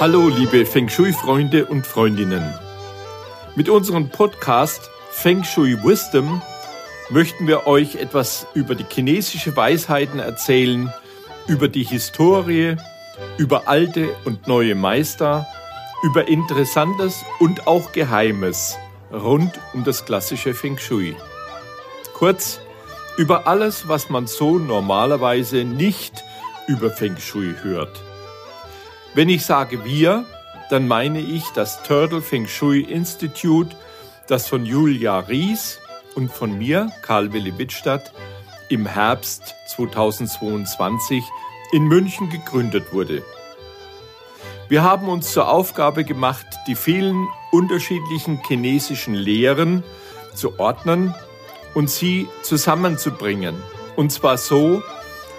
Hallo liebe Feng Shui-Freunde und Freundinnen. Mit unserem Podcast Feng Shui Wisdom möchten wir euch etwas über die chinesische Weisheiten erzählen, über die Historie, über alte und neue Meister, über Interessantes und auch Geheimes rund um das klassische Feng Shui. Kurz, über alles, was man so normalerweise nicht über Feng Shui hört. Wenn ich sage wir, dann meine ich das Turtle Feng Shui Institute, das von Julia Ries und von mir, Karl-Willy Wittstadt, im Herbst 2022 in München gegründet wurde. Wir haben uns zur Aufgabe gemacht, die vielen unterschiedlichen chinesischen Lehren zu ordnen und sie zusammenzubringen. Und zwar so,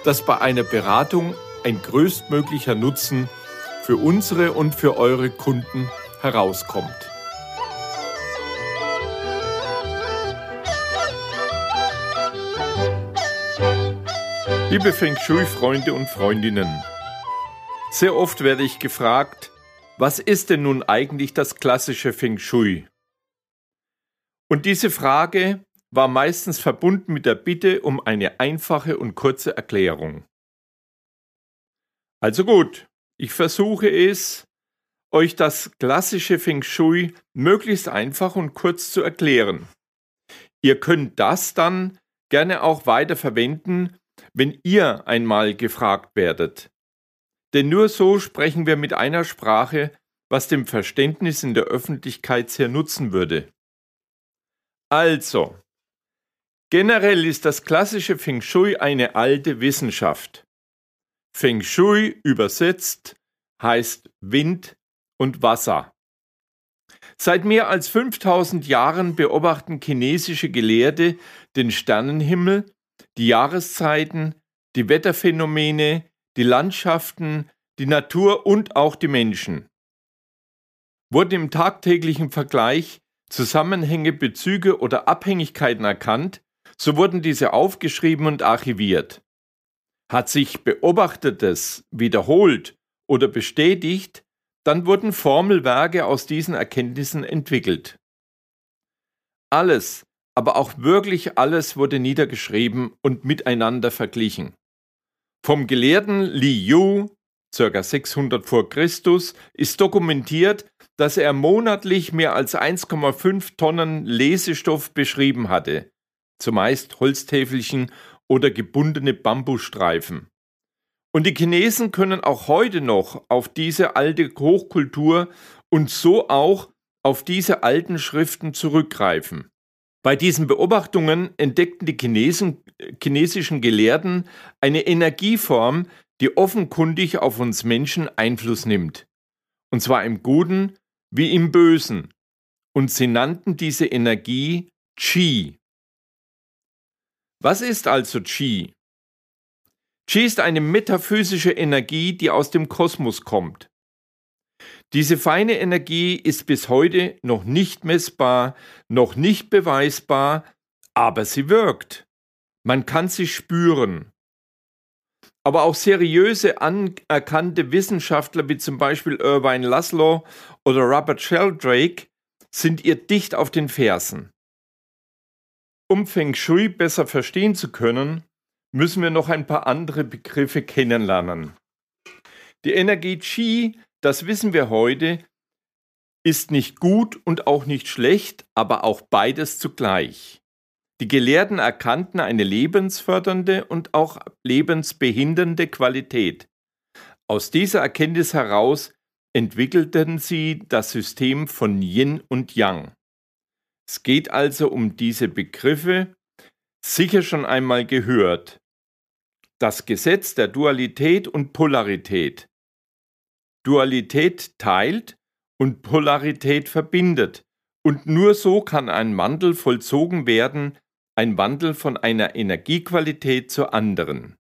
dass bei einer Beratung ein größtmöglicher Nutzen für unsere und für eure Kunden herauskommt. Liebe Feng Shui-Freunde und Freundinnen, sehr oft werde ich gefragt, was ist denn nun eigentlich das klassische Feng Shui? Und diese Frage war meistens verbunden mit der Bitte um eine einfache und kurze Erklärung. Also gut. Ich versuche es, euch das klassische Feng Shui möglichst einfach und kurz zu erklären. Ihr könnt das dann gerne auch weiter verwenden, wenn ihr einmal gefragt werdet. Denn nur so sprechen wir mit einer Sprache, was dem Verständnis in der Öffentlichkeit sehr nutzen würde. Also, generell ist das klassische Feng Shui eine alte Wissenschaft. Feng Shui übersetzt heißt Wind und Wasser. Seit mehr als 5000 Jahren beobachten chinesische Gelehrte den Sternenhimmel, die Jahreszeiten, die Wetterphänomene, die Landschaften, die Natur und auch die Menschen. Wurden im tagtäglichen Vergleich Zusammenhänge, Bezüge oder Abhängigkeiten erkannt, so wurden diese aufgeschrieben und archiviert. Hat sich Beobachtetes wiederholt oder bestätigt, dann wurden Formelwerke aus diesen Erkenntnissen entwickelt. Alles, aber auch wirklich alles wurde niedergeschrieben und miteinander verglichen. Vom Gelehrten Li Yu, ca. 600 vor Christus, ist dokumentiert, dass er monatlich mehr als 1,5 Tonnen Lesestoff beschrieben hatte, zumeist Holztäfelchen oder gebundene Bambusstreifen. Und die Chinesen können auch heute noch auf diese alte Hochkultur und so auch auf diese alten Schriften zurückgreifen. Bei diesen Beobachtungen entdeckten die chinesischen Gelehrten eine Energieform, die offenkundig auf uns Menschen Einfluss nimmt. Und zwar im Guten wie im Bösen. Und sie nannten diese Energie Qi. Was ist also Qi? Qi ist eine metaphysische Energie, die aus dem Kosmos kommt. Diese feine Energie ist bis heute noch nicht messbar, noch nicht beweisbar, aber sie wirkt. Man kann sie spüren. Aber auch seriöse, anerkannte Wissenschaftler wie zum Beispiel Ervin Laszlo oder Robert Sheldrake sind ihr dicht auf den Fersen. Um Feng Shui besser verstehen zu können, müssen wir noch ein paar andere Begriffe kennenlernen. Die Energie Qi, das wissen wir heute, ist nicht gut und auch nicht schlecht, aber auch beides zugleich. Die Gelehrten erkannten eine lebensfördernde und auch lebensbehindernde Qualität. Aus dieser Erkenntnis heraus entwickelten sie das System von Yin und Yang. Es geht also um diese Begriffe, sicher schon einmal gehört. Das Gesetz der Dualität und Polarität. Dualität teilt und Polarität verbindet. Und nur so kann ein Wandel vollzogen werden, ein Wandel von einer Energiequalität zur anderen.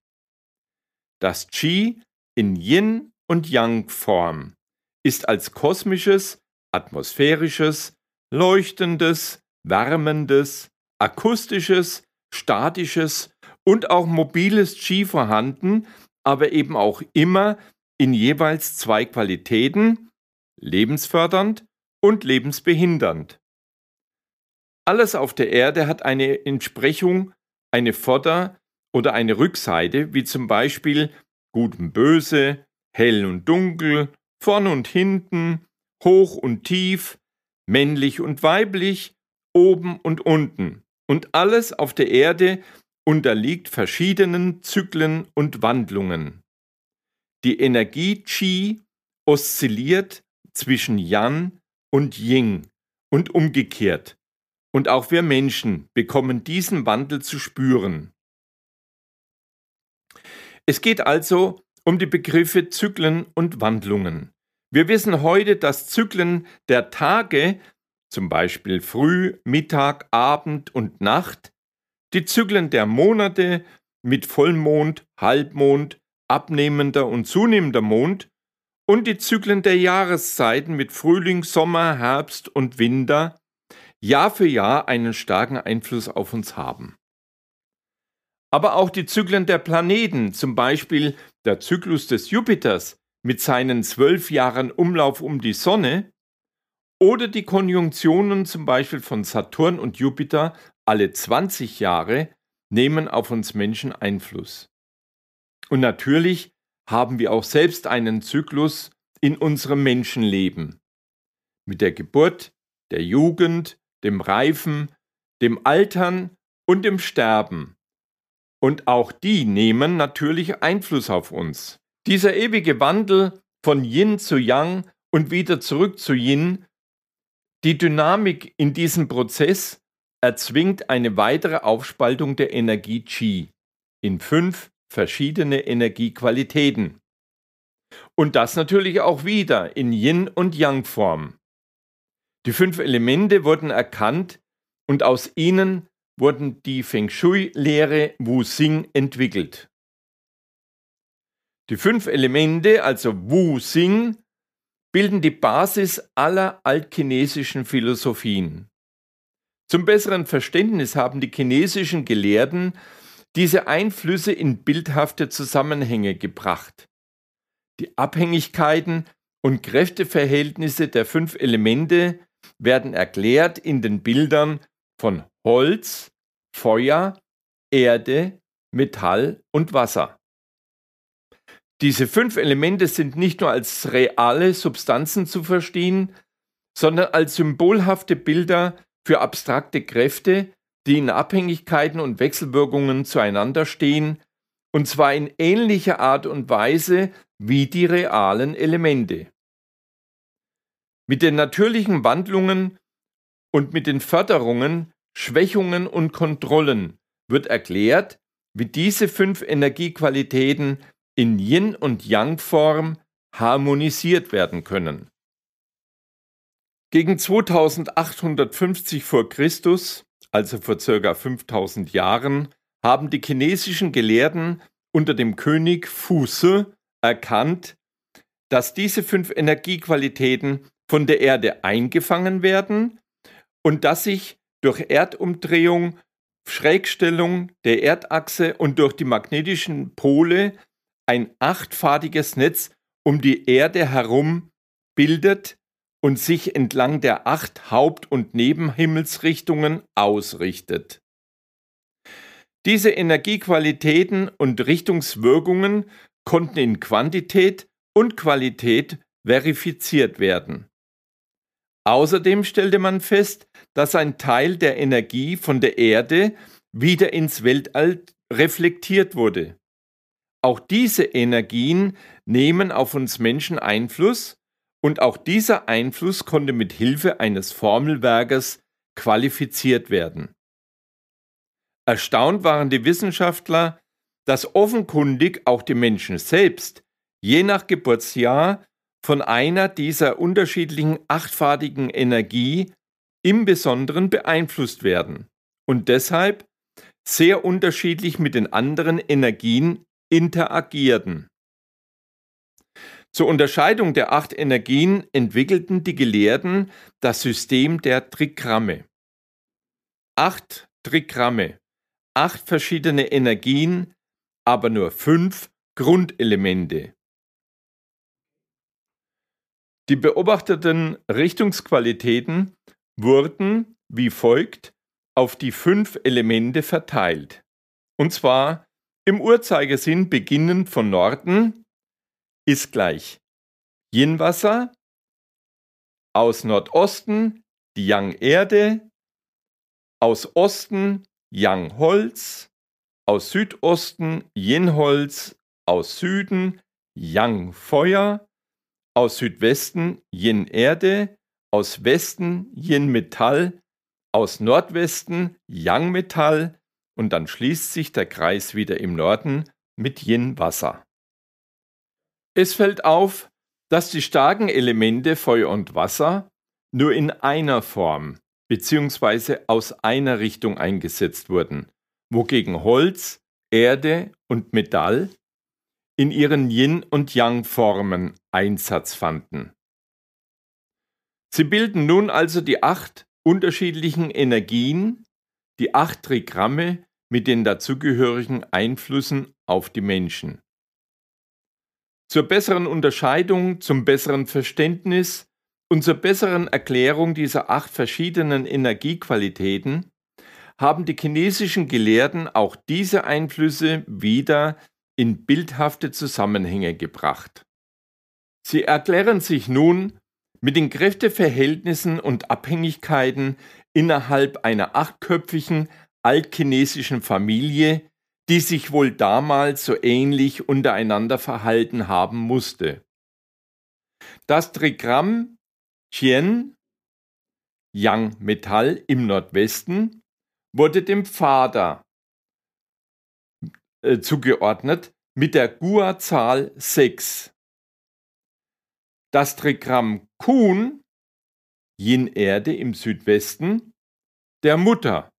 Das Qi in Yin- und Yang-Form ist als kosmisches, atmosphärisches, leuchtendes, wärmendes, akustisches, statisches und auch mobiles Qi vorhanden, aber eben auch immer in jeweils zwei Qualitäten, lebensfördernd und lebensbehindernd. Alles auf der Erde hat eine Entsprechung, eine Vorder- oder eine Rückseite, wie zum Beispiel Gut und Böse, Hell und Dunkel, Vorn und Hinten, Hoch und Tief, männlich und weiblich, oben und unten. Und alles auf der Erde unterliegt verschiedenen Zyklen und Wandlungen. Die Energie Qi oszilliert zwischen Yang und Yin und umgekehrt. Und auch wir Menschen bekommen diesen Wandel zu spüren. Es geht also um die Begriffe Zyklen und Wandlungen. Wir wissen heute, dass Zyklen der Tage, zum Beispiel Früh, Mittag, Abend und Nacht, die Zyklen der Monate mit Vollmond, Halbmond, abnehmender und zunehmender Mond und die Zyklen der Jahreszeiten mit Frühling, Sommer, Herbst und Winter Jahr für Jahr einen starken Einfluss auf uns haben. Aber auch die Zyklen der Planeten, zum Beispiel der Zyklus des Jupiters mit seinen 12 Jahren Umlauf um die Sonne oder die Konjunktionen zum Beispiel von Saturn und Jupiter alle 20 Jahre, nehmen auf uns Menschen Einfluss. Und natürlich haben wir auch selbst einen Zyklus in unserem Menschenleben. Mit der Geburt, der Jugend, dem Reifen, dem Altern und dem Sterben. Und auch die nehmen natürlich Einfluss auf uns. Dieser ewige Wandel von Yin zu Yang und wieder zurück zu Yin, die Dynamik in diesem Prozess erzwingt eine weitere Aufspaltung der Energie Qi in 5 verschiedene Energiequalitäten. Und das natürlich auch wieder in Yin- und Yang-Form. Die 5 Elemente wurden erkannt und aus ihnen wurden die Feng Shui-Lehre Wu Xing entwickelt. Die 5 Elemente, also Wu Xing, bilden die Basis aller altchinesischen Philosophien. Zum besseren Verständnis haben die chinesischen Gelehrten diese Einflüsse in bildhafte Zusammenhänge gebracht. Die Abhängigkeiten und Kräfteverhältnisse der 5 Elemente werden erklärt in den Bildern von Holz, Feuer, Erde, Metall und Wasser. Diese 5 Elemente sind nicht nur als reale Substanzen zu verstehen, sondern als symbolhafte Bilder für abstrakte Kräfte, die in Abhängigkeiten und Wechselwirkungen zueinander stehen, und zwar in ähnlicher Art und Weise wie die realen Elemente. Mit den natürlichen Wandlungen und mit den Förderungen, Schwächungen und Kontrollen wird erklärt, wie diese 5 Energiequalitäten in Yin- und Yang-Form harmonisiert werden können. Gegen 2850 vor Christus, also vor ca. 5000 Jahren, haben die chinesischen Gelehrten unter dem König Fu Zi erkannt, dass diese 5 Energiequalitäten von der Erde eingefangen werden und dass sich durch Erdumdrehung, Schrägstellung der Erdachse und durch die magnetischen Pole ein 8-fadiges Netz um die Erde herum bildet und sich entlang der 8 Haupt- und Nebenhimmelsrichtungen ausrichtet. Diese Energiequalitäten und Richtungswirkungen konnten in Quantität und Qualität verifiziert werden. Außerdem stellte man fest, dass ein Teil der Energie von der Erde wieder ins Weltall reflektiert wurde. Auch diese Energien nehmen auf uns Menschen Einfluss und auch dieser Einfluss konnte mit Hilfe eines Formelwerkes qualifiziert werden. Erstaunt waren die Wissenschaftler, dass offenkundig auch die Menschen selbst, je nach Geburtsjahr, von einer dieser unterschiedlichen 8-fadigen Energie im Besonderen beeinflusst werden und deshalb sehr unterschiedlich mit den anderen Energien interagierten. Zur Unterscheidung der 8 Energien entwickelten die Gelehrten das System der Trigramme. 8 Trigramme, 8 verschiedene Energien, aber nur 5 Grundelemente. Die beobachteten Richtungsqualitäten wurden wie folgt auf die 5 Elemente verteilt. Und zwar im Uhrzeigersinn beginnend von Norden ist gleich Yin-Wasser, aus Nordosten die Yang-Erde, aus Osten Yang-Holz, aus Südosten Yin-Holz, aus Süden Yang-Feuer, aus Südwesten Yin-Erde, aus Westen Yin-Metall, aus Nordwesten Yang-Metall und dann schließt sich der Kreis wieder im Norden mit Yin-Wasser. Es fällt auf, dass die starken Elemente Feuer und Wasser nur in einer Form bzw. aus einer Richtung eingesetzt wurden, wogegen Holz, Erde und Metall in ihren Yin- und Yang-Formen Einsatz fanden. Sie bilden nun also die 8 unterschiedlichen Energien, die 8 Trigramme mit den dazugehörigen Einflüssen auf die Menschen. Zur besseren Unterscheidung, zum besseren Verständnis und zur besseren Erklärung dieser 8 verschiedenen Energiequalitäten haben die chinesischen Gelehrten auch diese Einflüsse wieder in bildhafte Zusammenhänge gebracht. Sie erklären sich nun mit den Kräfteverhältnissen und Abhängigkeiten innerhalb einer 8-köpfigen altchinesischen Familie, die sich wohl damals so ähnlich untereinander verhalten haben musste. Das Trigramm Qian, Yang-Metall im Nordwesten, wurde dem Vater zugeordnet mit der Gua-Zahl 6. Das Trigramm Kun, Yin-Erde im Südwesten, der Mutter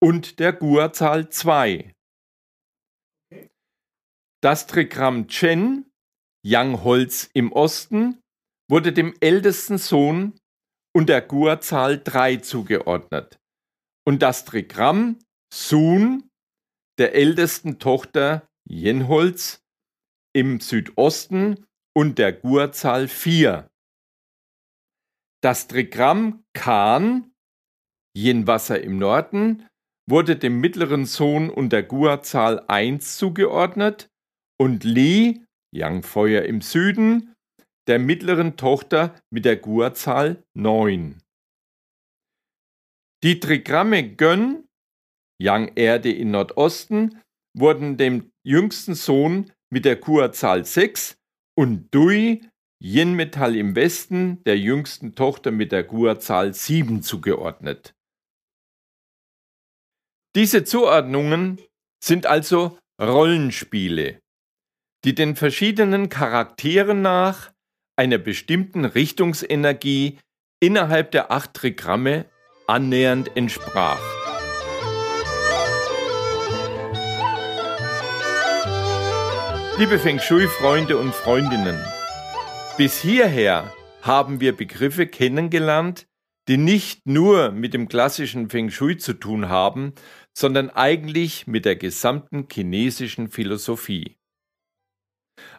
und der Gua-Zahl 2. Das Trigramm Chen, Yang-Holz im Osten, wurde dem ältesten Sohn und der Gua-Zahl 3 zugeordnet und das Trigramm Sun, der ältesten Tochter Yin-Holz im Südosten und der Gua-Zahl 4. Das Trigramm Kan, Yin-Wasser im Norden, wurde dem mittleren Sohn und der Gua-Zahl 1 zugeordnet und Li, Yang-Feuer im Süden, der mittleren Tochter mit der Gua-Zahl 9. Die Trigramme Gön, Yang-Erde im Nordosten, wurden dem jüngsten Sohn mit der Gua-Zahl 6 und Dui, Yin-Metall im Westen, der jüngsten Tochter mit der Gua-Zahl 7 zugeordnet. Diese Zuordnungen sind also Rollenspiele, die den verschiedenen Charakteren nach einer bestimmten Richtungsenergie innerhalb der 8 Trigramme annähernd entsprach. Liebe Feng Shui-Freunde und Freundinnen, bis hierher haben wir Begriffe kennengelernt, die nicht nur mit dem klassischen Feng Shui zu tun haben, sondern eigentlich mit der gesamten chinesischen Philosophie.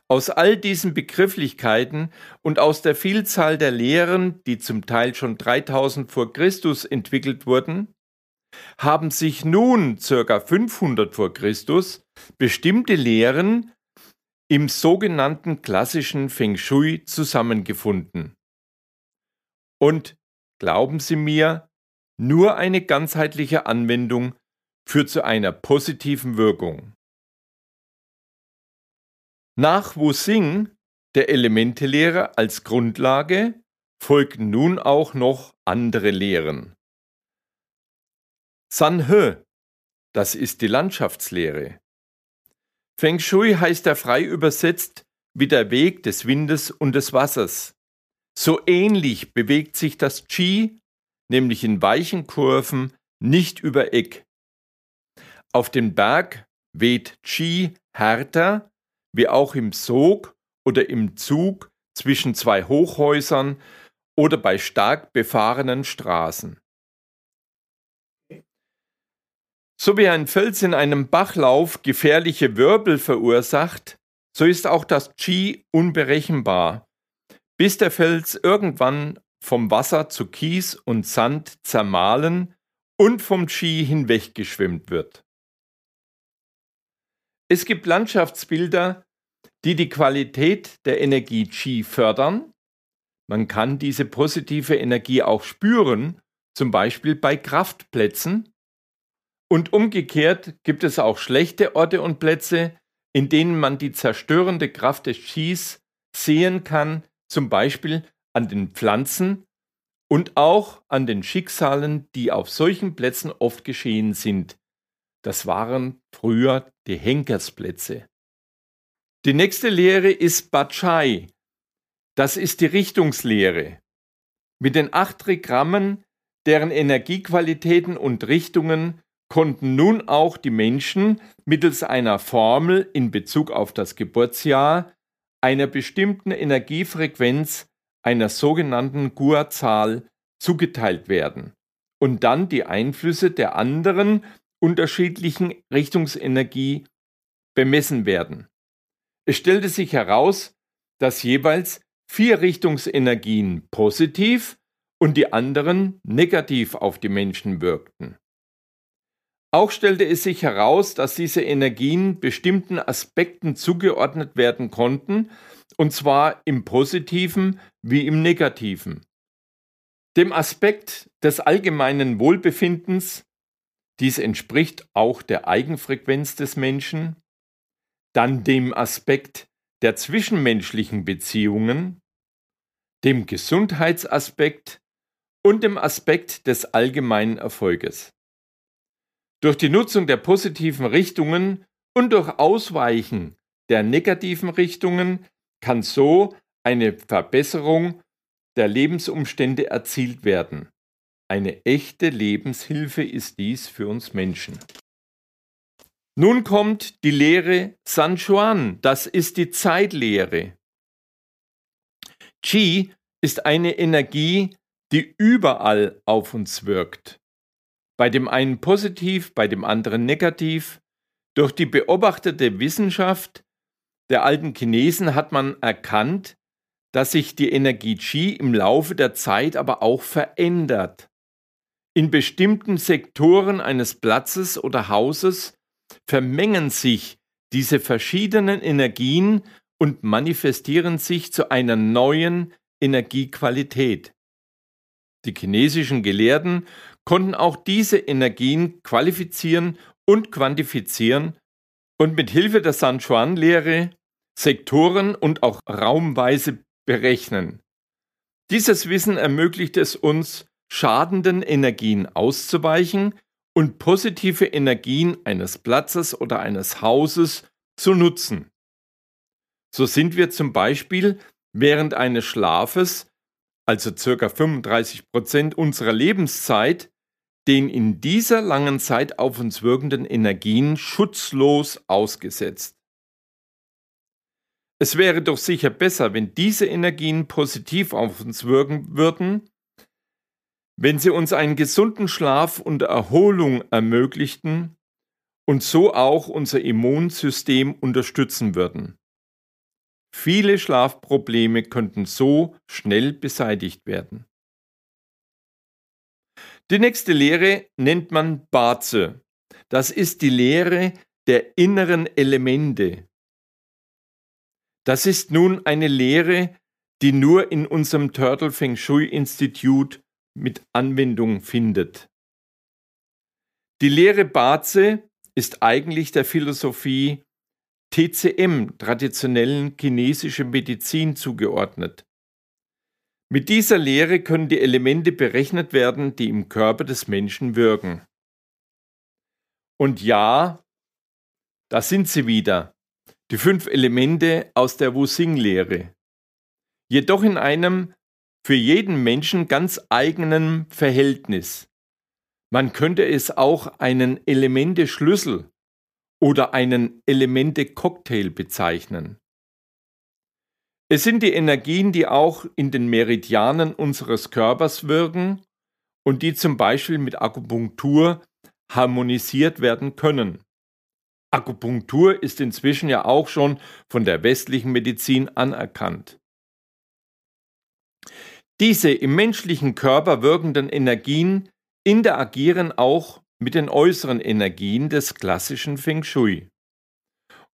Aus all diesen Begrifflichkeiten und aus der Vielzahl der Lehren, die zum Teil schon 3000 vor Christus entwickelt wurden, haben sich nun ca. 500 vor Christus bestimmte Lehren im sogenannten klassischen Feng Shui zusammengefunden. Und glauben Sie mir, nur eine ganzheitliche Anwendung führt zu einer positiven Wirkung. Nach Wu Xing, der Elementelehre als Grundlage, folgen nun auch noch andere Lehren. San He, das ist die Landschaftslehre. Feng Shui heißt er frei übersetzt wie der Weg des Windes und des Wassers. So ähnlich bewegt sich das Qi, nämlich in weichen Kurven, nicht über Eck. Auf dem Berg weht Qi härter, wie auch im Sog oder im Zug zwischen 2 Hochhäusern oder bei stark befahrenen Straßen. So wie ein Fels in einem Bachlauf gefährliche Wirbel verursacht, so ist auch das Qi unberechenbar, bis der Fels irgendwann vom Wasser zu Kies und Sand zermahlen und vom Qi hinweggeschwemmt wird. Es gibt Landschaftsbilder, die die Qualität der Energie Qi fördern. Man kann diese positive Energie auch spüren, zum Beispiel bei Kraftplätzen. Und umgekehrt gibt es auch schlechte Orte und Plätze, in denen man die zerstörende Kraft des Qis sehen kann, zum Beispiel an den Pflanzen und auch an den Schicksalen, die auf solchen Plätzen oft geschehen sind. Das waren früher die Henkersplätze. Die nächste Lehre ist Ba Zhai. Das ist die Richtungslehre. Mit den 8 Trigrammen, deren Energiequalitäten und Richtungen konnten nun auch die Menschen mittels einer Formel in Bezug auf das Geburtsjahr, einer bestimmten Energiefrequenz, einer sogenannten Gua-Zahl zugeteilt werden und dann die Einflüsse der anderen unterschiedlichen Richtungsenergie bemessen werden. Es stellte sich heraus, dass jeweils 4 Richtungsenergien positiv und die anderen negativ auf die Menschen wirkten. Auch stellte es sich heraus, dass diese Energien bestimmten Aspekten zugeordnet werden konnten, und zwar im Positiven wie im Negativen. Dem Aspekt des allgemeinen Wohlbefindens, dies entspricht auch der Eigenfrequenz des Menschen, dann dem Aspekt der zwischenmenschlichen Beziehungen, dem Gesundheitsaspekt und dem Aspekt des allgemeinen Erfolges. Durch die Nutzung der positiven Richtungen und durch Ausweichen der negativen Richtungen kann so eine Verbesserung der Lebensumstände erzielt werden. Eine echte Lebenshilfe ist dies für uns Menschen. Nun kommt die Lehre San Yuan, das ist die Zeitlehre. Qi ist eine Energie, die überall auf uns wirkt. Bei dem einen positiv, bei dem anderen negativ. Durch die beobachtete Wissenschaft der alten Chinesen hat man erkannt, dass sich die Energie Qi im Laufe der Zeit aber auch verändert. In bestimmten Sektoren eines Platzes oder Hauses vermengen sich diese verschiedenen Energien und manifestieren sich zu einer neuen Energiequalität. Die chinesischen Gelehrten konnten auch diese Energien qualifizieren und quantifizieren und mit Hilfe der San Yuan-Lehre Sektoren und auch raumweise berechnen. Dieses Wissen ermöglicht es uns, schadenden Energien auszuweichen und positive Energien eines Platzes oder eines Hauses zu nutzen. So sind wir zum Beispiel während eines Schlafes, also ca. 35% unserer Lebenszeit, den in dieser langen Zeit auf uns wirkenden Energien schutzlos ausgesetzt. Es wäre doch sicher besser, wenn diese Energien positiv auf uns wirken würden, wenn sie uns einen gesunden Schlaf und Erholung ermöglichten und so auch unser Immunsystem unterstützen würden. Viele Schlafprobleme könnten so schnell beseitigt werden. Die nächste Lehre nennt man Ba Zi. Das ist die Lehre der inneren Elemente. Das ist nun eine Lehre, die nur in unserem Turtle Feng Shui Institute mit Anwendung findet. Die Lehre Ba Zi ist eigentlich der Philosophie TCM, traditionellen chinesische Medizin, zugeordnet. Mit dieser Lehre können die Elemente berechnet werden, die im Körper des Menschen wirken. Und ja, da sind sie wieder, die 5 Elemente aus der Wu Xing-Lehre, jedoch in einem für jeden Menschen ganz eigenen Verhältnis. Man könnte es auch einen Elemente-Schlüssel oder einen Elemente-Cocktail bezeichnen. Es sind die Energien, die auch in den Meridianen unseres Körpers wirken und die zum Beispiel mit Akupunktur harmonisiert werden können. Akupunktur ist inzwischen ja auch schon von der westlichen Medizin anerkannt. Diese im menschlichen Körper wirkenden Energien interagieren auch mit den äußeren Energien des klassischen Feng Shui.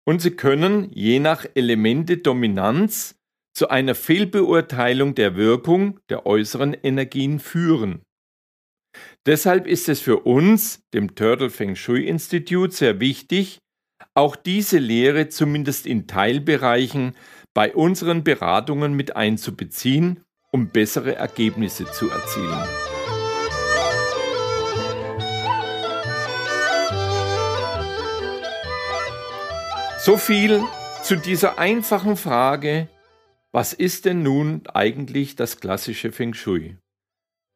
Und sie können je nach Elemente-Dominanz zu einer Fehlbeurteilung der Wirkung der äußeren Energien führen. Deshalb ist es für uns, dem Turtle Feng Shui Institute, sehr wichtig, auch diese Lehre zumindest in Teilbereichen bei unseren Beratungen mit einzubeziehen, um bessere Ergebnisse zu erzielen. So viel zu dieser einfachen Frage, was ist denn nun eigentlich das klassische Feng Shui?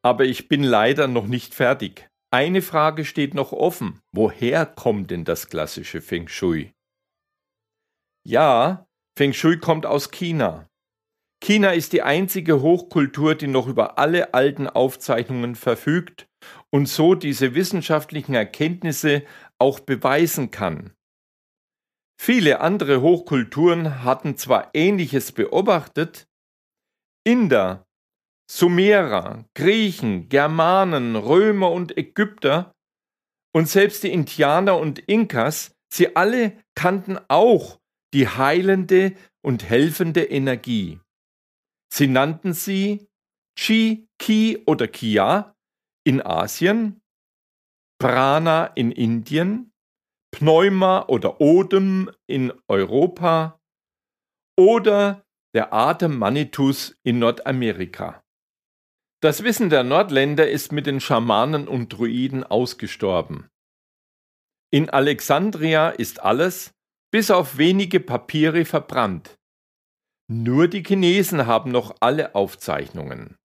Aber ich bin leider noch nicht fertig. Eine Frage steht noch offen. Woher kommt denn das klassische Feng Shui? Ja, Feng Shui kommt aus China. China ist die einzige Hochkultur, die noch über alle alten Aufzeichnungen verfügt und so diese wissenschaftlichen Erkenntnisse auch beweisen kann. Viele andere Hochkulturen hatten zwar Ähnliches beobachtet, Inder, Sumerer, Griechen, Germanen, Römer und Ägypter und selbst die Indianer und Inkas, sie alle kannten auch die heilende und helfende Energie. Sie nannten sie Qi, Ki oder Kia in Asien, Prana in Indien, Pneuma oder Odem in Europa oder der Atem Manitus in Nordamerika. Das Wissen der Nordländer ist mit den Schamanen und Druiden ausgestorben. In Alexandria ist alles, bis auf wenige Papiere, verbrannt. Nur die Chinesen haben noch alle Aufzeichnungen.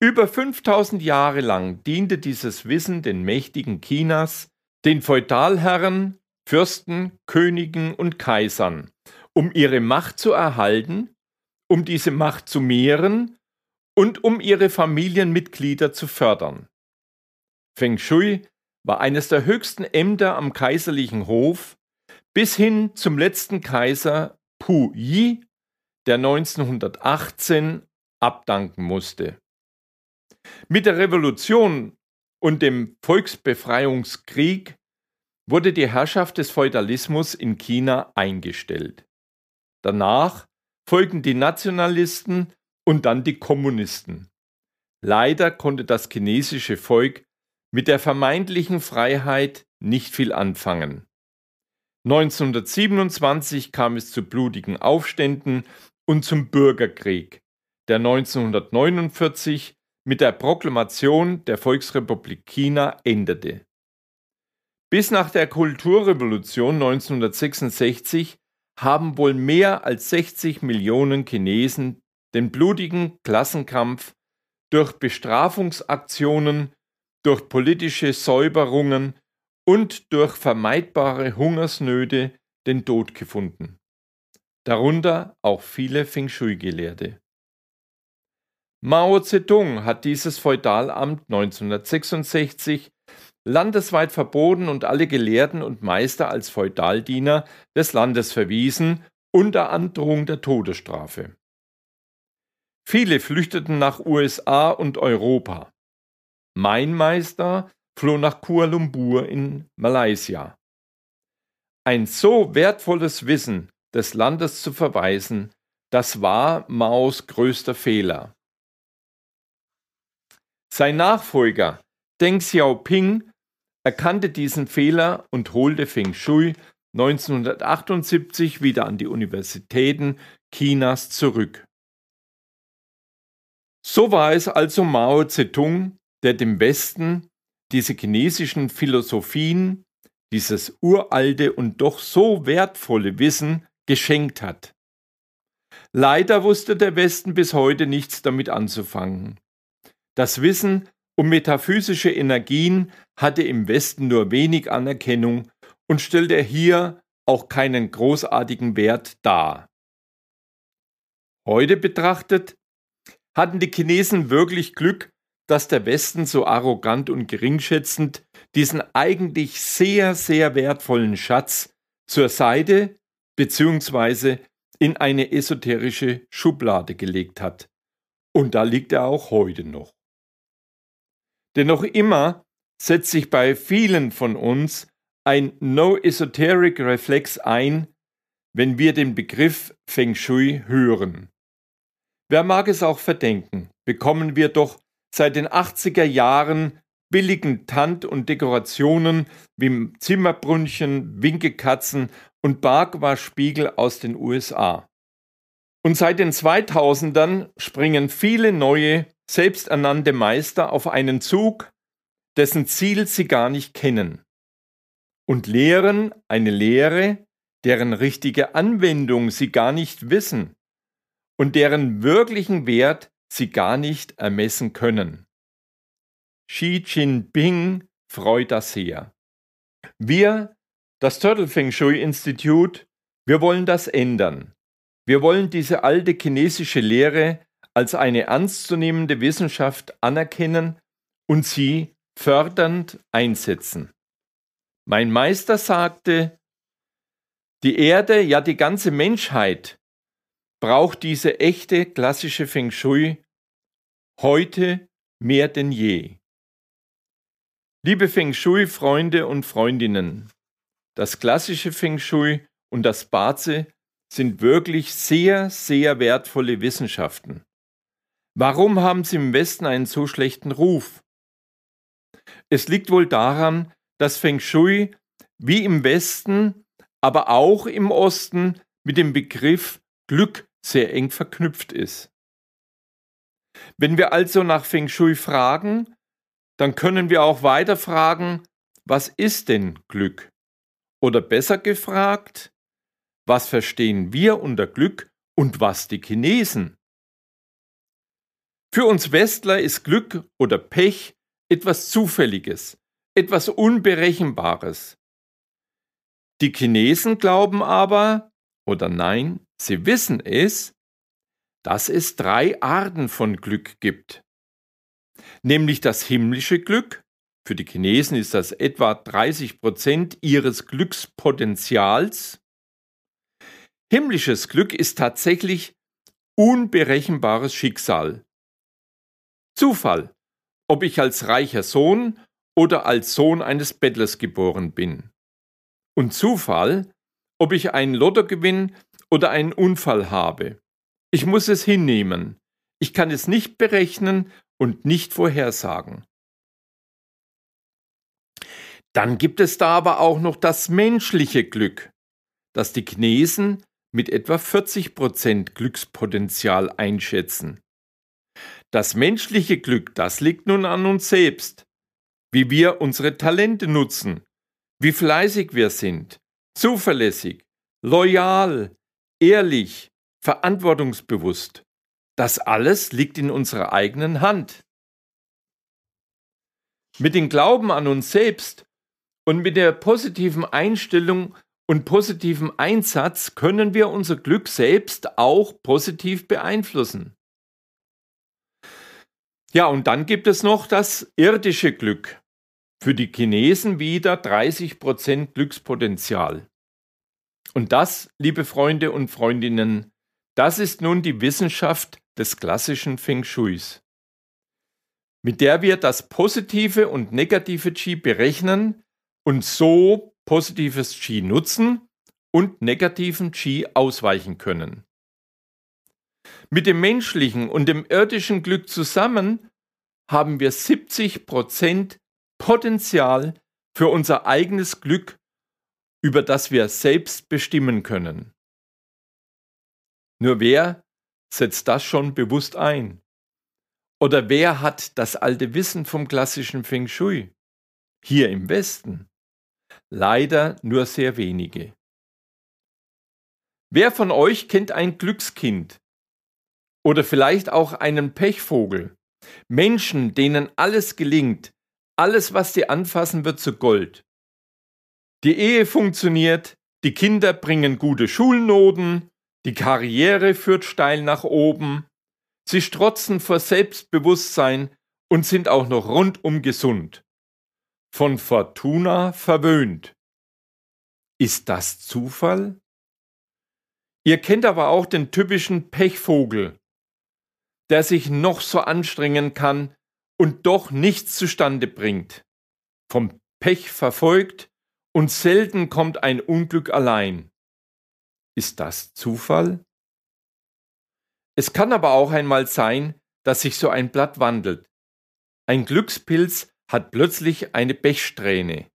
Über 5000 Jahre lang diente dieses Wissen den Mächtigen Chinas, den Feudalherren, Fürsten, Königen und Kaisern, um ihre Macht zu erhalten, um diese Macht zu mehren und um ihre Familienmitglieder zu fördern. Feng Shui war eines der höchsten Ämter am kaiserlichen Hof bis hin zum letzten Kaiser Pu Yi, der 1918 abdanken musste. Mit der Revolution und dem Volksbefreiungskrieg wurde die Herrschaft des Feudalismus in China eingestellt. Danach folgten die Nationalisten und dann die Kommunisten. Leider konnte das chinesische Volk mit der vermeintlichen Freiheit nicht viel anfangen. 1927 kam es zu blutigen Aufständen und zum Bürgerkrieg, der 1949 mit der Proklamation der Volksrepublik China endete. Bis nach der Kulturrevolution 1966 haben wohl mehr als 60 Millionen Chinesen den blutigen Klassenkampf durch Bestrafungsaktionen, durch politische Säuberungen und durch vermeidbare Hungersnöte den Tod gefunden. Darunter auch viele Feng Shui-Gelehrte. Mao Zedong hat dieses Feudalamt 1966 landesweit verboten und alle Gelehrten und Meister als Feudaldiener des Landes verwiesen, unter Androhung der Todesstrafe. Viele flüchteten nach USA und Europa. Mein Meister floh nach Kuala Lumpur in Malaysia. Ein so wertvolles Wissen des Landes zu verweisen, das war Maos größter Fehler. Sein Nachfolger Deng Xiaoping erkannte diesen Fehler und holte Feng Shui 1978 wieder an die Universitäten Chinas zurück. So war es also Mao Zedong, der dem Westen diese chinesischen Philosophien, dieses uralte und doch so wertvolle Wissen geschenkt hat. Leider wusste der Westen bis heute nichts damit anzufangen. Das Wissen um metaphysische Energien hatte im Westen nur wenig Anerkennung und stellte hier auch keinen großartigen Wert dar. Heute betrachtet, hatten die Chinesen wirklich Glück, dass der Westen so arrogant und geringschätzend diesen eigentlich sehr, sehr wertvollen Schatz zur Seite bzw. in eine esoterische Schublade gelegt hat Und da liegt er auch heute noch. Denn noch immer setzt sich bei vielen von uns ein No-Esoteric-Reflex ein, wenn wir den Begriff Feng Shui hören. Wer mag es auch verdenken, bekommen wir doch seit den 80er Jahren billigen Tand und Dekorationen wie Zimmerbrünnchen, Winkekatzen und Barkwaschspiegel aus den USA. Und seit den 2000ern springen viele neue, selbsternannte Meister auf einen Zug, dessen Ziel sie gar nicht kennen, und lehren eine Lehre, deren richtige Anwendung sie gar nicht wissen und deren wirklichen Wert sie gar nicht ermessen können. Xi Jinping freut das sehr. Wir, das Turtle Feng Shui Institute, wir wollen das ändern. Wir wollen diese alte chinesische Lehre als eine ernstzunehmende Wissenschaft anerkennen und sie fördernd einsetzen. Mein Meister sagte, die Erde, ja die ganze Menschheit, braucht diese echte klassische Feng Shui heute mehr denn je. Liebe Feng Shui-Freunde und Freundinnen, das klassische Feng Shui und das Ba Zi sind wirklich sehr, sehr wertvolle Wissenschaften. Warum haben sie im Westen einen so schlechten Ruf? Es liegt wohl daran, dass Feng Shui wie im Westen, aber auch im Osten mit dem Begriff Glück sehr eng verknüpft ist. Wenn wir also nach Feng Shui fragen, dann können wir auch weiter fragen, was ist denn Glück? Oder besser gefragt, was verstehen wir unter Glück und was die Chinesen? Für uns Westler ist Glück oder Pech etwas Zufälliges, etwas Unberechenbares. Die Chinesen glauben aber, oder nein, sie wissen es, dass es 3 Arten von Glück gibt. Nämlich das himmlische Glück, für die Chinesen ist das etwa 30% ihres Glückspotenzials. Himmlisches Glück ist tatsächlich unberechenbares Schicksal. Zufall, ob ich als reicher Sohn oder als Sohn eines Bettlers geboren bin. Und Zufall, ob ich einen Lottogewinn oder einen Unfall habe. Ich muss es hinnehmen. Ich kann es nicht berechnen und nicht vorhersagen. Dann gibt es da aber auch noch das menschliche Glück, das die Chinesen mit etwa 40% Glückspotenzial einschätzen. Das menschliche Glück, das liegt nun an uns selbst, wie wir unsere Talente nutzen, wie fleißig wir sind, zuverlässig, loyal, ehrlich, verantwortungsbewusst. Das alles liegt in unserer eigenen Hand. Mit dem Glauben an uns selbst und mit der positiven Einstellung und positivem Einsatz können wir unser Glück selbst auch positiv beeinflussen. Ja, und dann gibt es noch das irdische Glück. Für die Chinesen wieder 30% Glückspotenzial. Und das, liebe Freunde und Freundinnen, das ist nun die Wissenschaft des klassischen Feng Shuis, mit der wir das positive und negative Qi berechnen und so positives Qi nutzen und negativen Qi ausweichen können. Mit dem menschlichen und dem irdischen Glück zusammen haben wir 70% Potenzial für unser eigenes Glück, über das wir selbst bestimmen können. Nur wer setzt das schon bewusst ein? Oder wer hat das alte Wissen vom klassischen Feng Shui? Hier im Westen? Leider nur sehr wenige. Wer von euch kennt ein Glückskind? Oder vielleicht auch einen Pechvogel? Menschen, denen alles gelingt, alles, was sie anfassen, wird zu Gold. Die Ehe funktioniert, die Kinder bringen gute Schulnoten, die Karriere führt steil nach oben, sie strotzen vor Selbstbewusstsein und sind auch noch rundum gesund. Von Fortuna verwöhnt. Ist das Zufall? Ihr kennt aber auch den typischen Pechvogel. der sich noch so anstrengen kann und doch nichts zustande bringt. Vom Pech verfolgt und selten kommt ein Unglück allein. Ist das Zufall? Es kann aber auch einmal sein, dass sich so ein Blatt wandelt. Ein Glückspilz hat plötzlich eine Pechsträhne.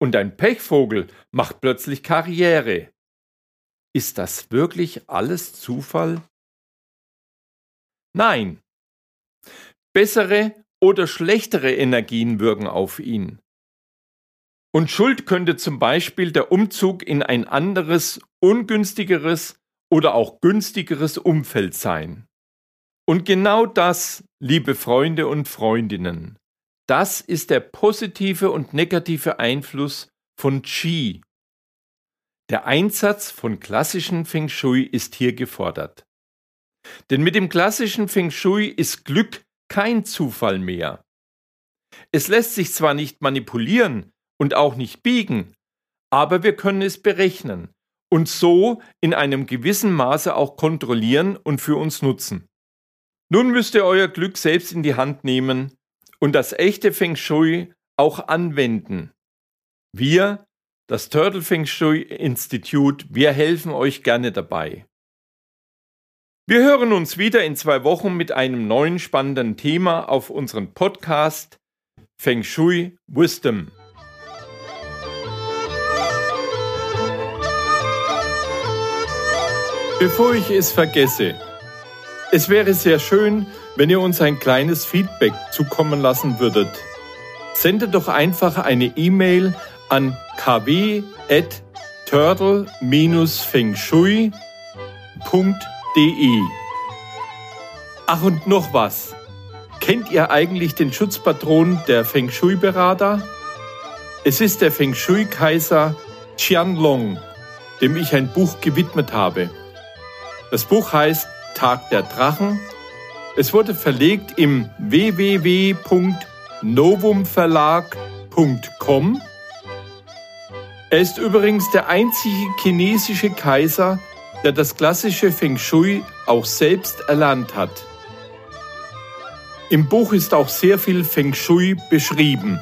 Und ein Pechvogel macht plötzlich Karriere. Ist das wirklich alles Zufall? Nein. Bessere oder schlechtere Energien wirken auf ihn. Und Schuld könnte zum Beispiel der Umzug in ein anderes, ungünstigeres oder auch günstigeres Umfeld sein. Und genau das, liebe Freunde und Freundinnen, das ist der positive und negative Einfluss von Qi. Der Einsatz von klassischem Feng Shui ist hier gefordert. Denn mit dem klassischen Feng Shui ist Glück kein Zufall mehr. Es lässt sich zwar nicht manipulieren und auch nicht biegen, aber wir können es berechnen und so in einem gewissen Maße auch kontrollieren und für uns nutzen. Nun müsst ihr euer Glück selbst in die Hand nehmen und das echte Feng Shui auch anwenden. Wir, das Turtle Feng Shui Institute, wir helfen euch gerne dabei. Wir hören uns wieder in 2 Wochen mit einem neuen spannenden Thema auf unserem Podcast Feng Shui Wisdom. Bevor ich es vergesse, es wäre sehr schön, wenn ihr uns ein kleines Feedback zukommen lassen würdet. Sendet doch einfach eine E-Mail an kw@turtle-fengshui.de. Ach, und noch was. Kennt ihr eigentlich den Schutzpatron der Feng Shui-Berater? Es ist der Feng Shui-Kaiser Qianlong, dem ich ein Buch gewidmet habe. Das Buch heißt Tag der Drachen. Es wurde verlegt im www.novumverlag.com. Er ist übrigens der einzige chinesische Kaiser, der das klassische Feng Shui auch selbst erlernt hat. Im Buch ist auch sehr viel Feng Shui beschrieben.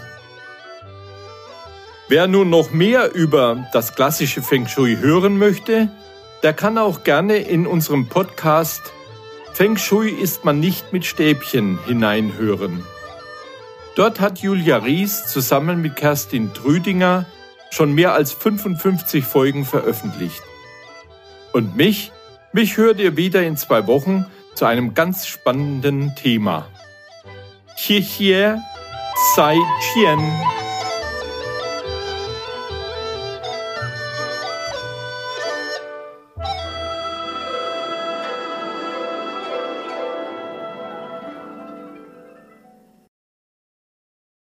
Wer nun noch mehr über das klassische Feng Shui hören möchte, der kann auch gerne in unserem Podcast Feng Shui isst man nicht mit Stäbchen hineinhören. Dort hat Julia Ries zusammen mit Kerstin Trüdinger schon mehr als 55 Folgen veröffentlicht. Und mich hört ihr wieder in 2 Wochen zu einem ganz spannenden Thema. Xie xie, sai qian.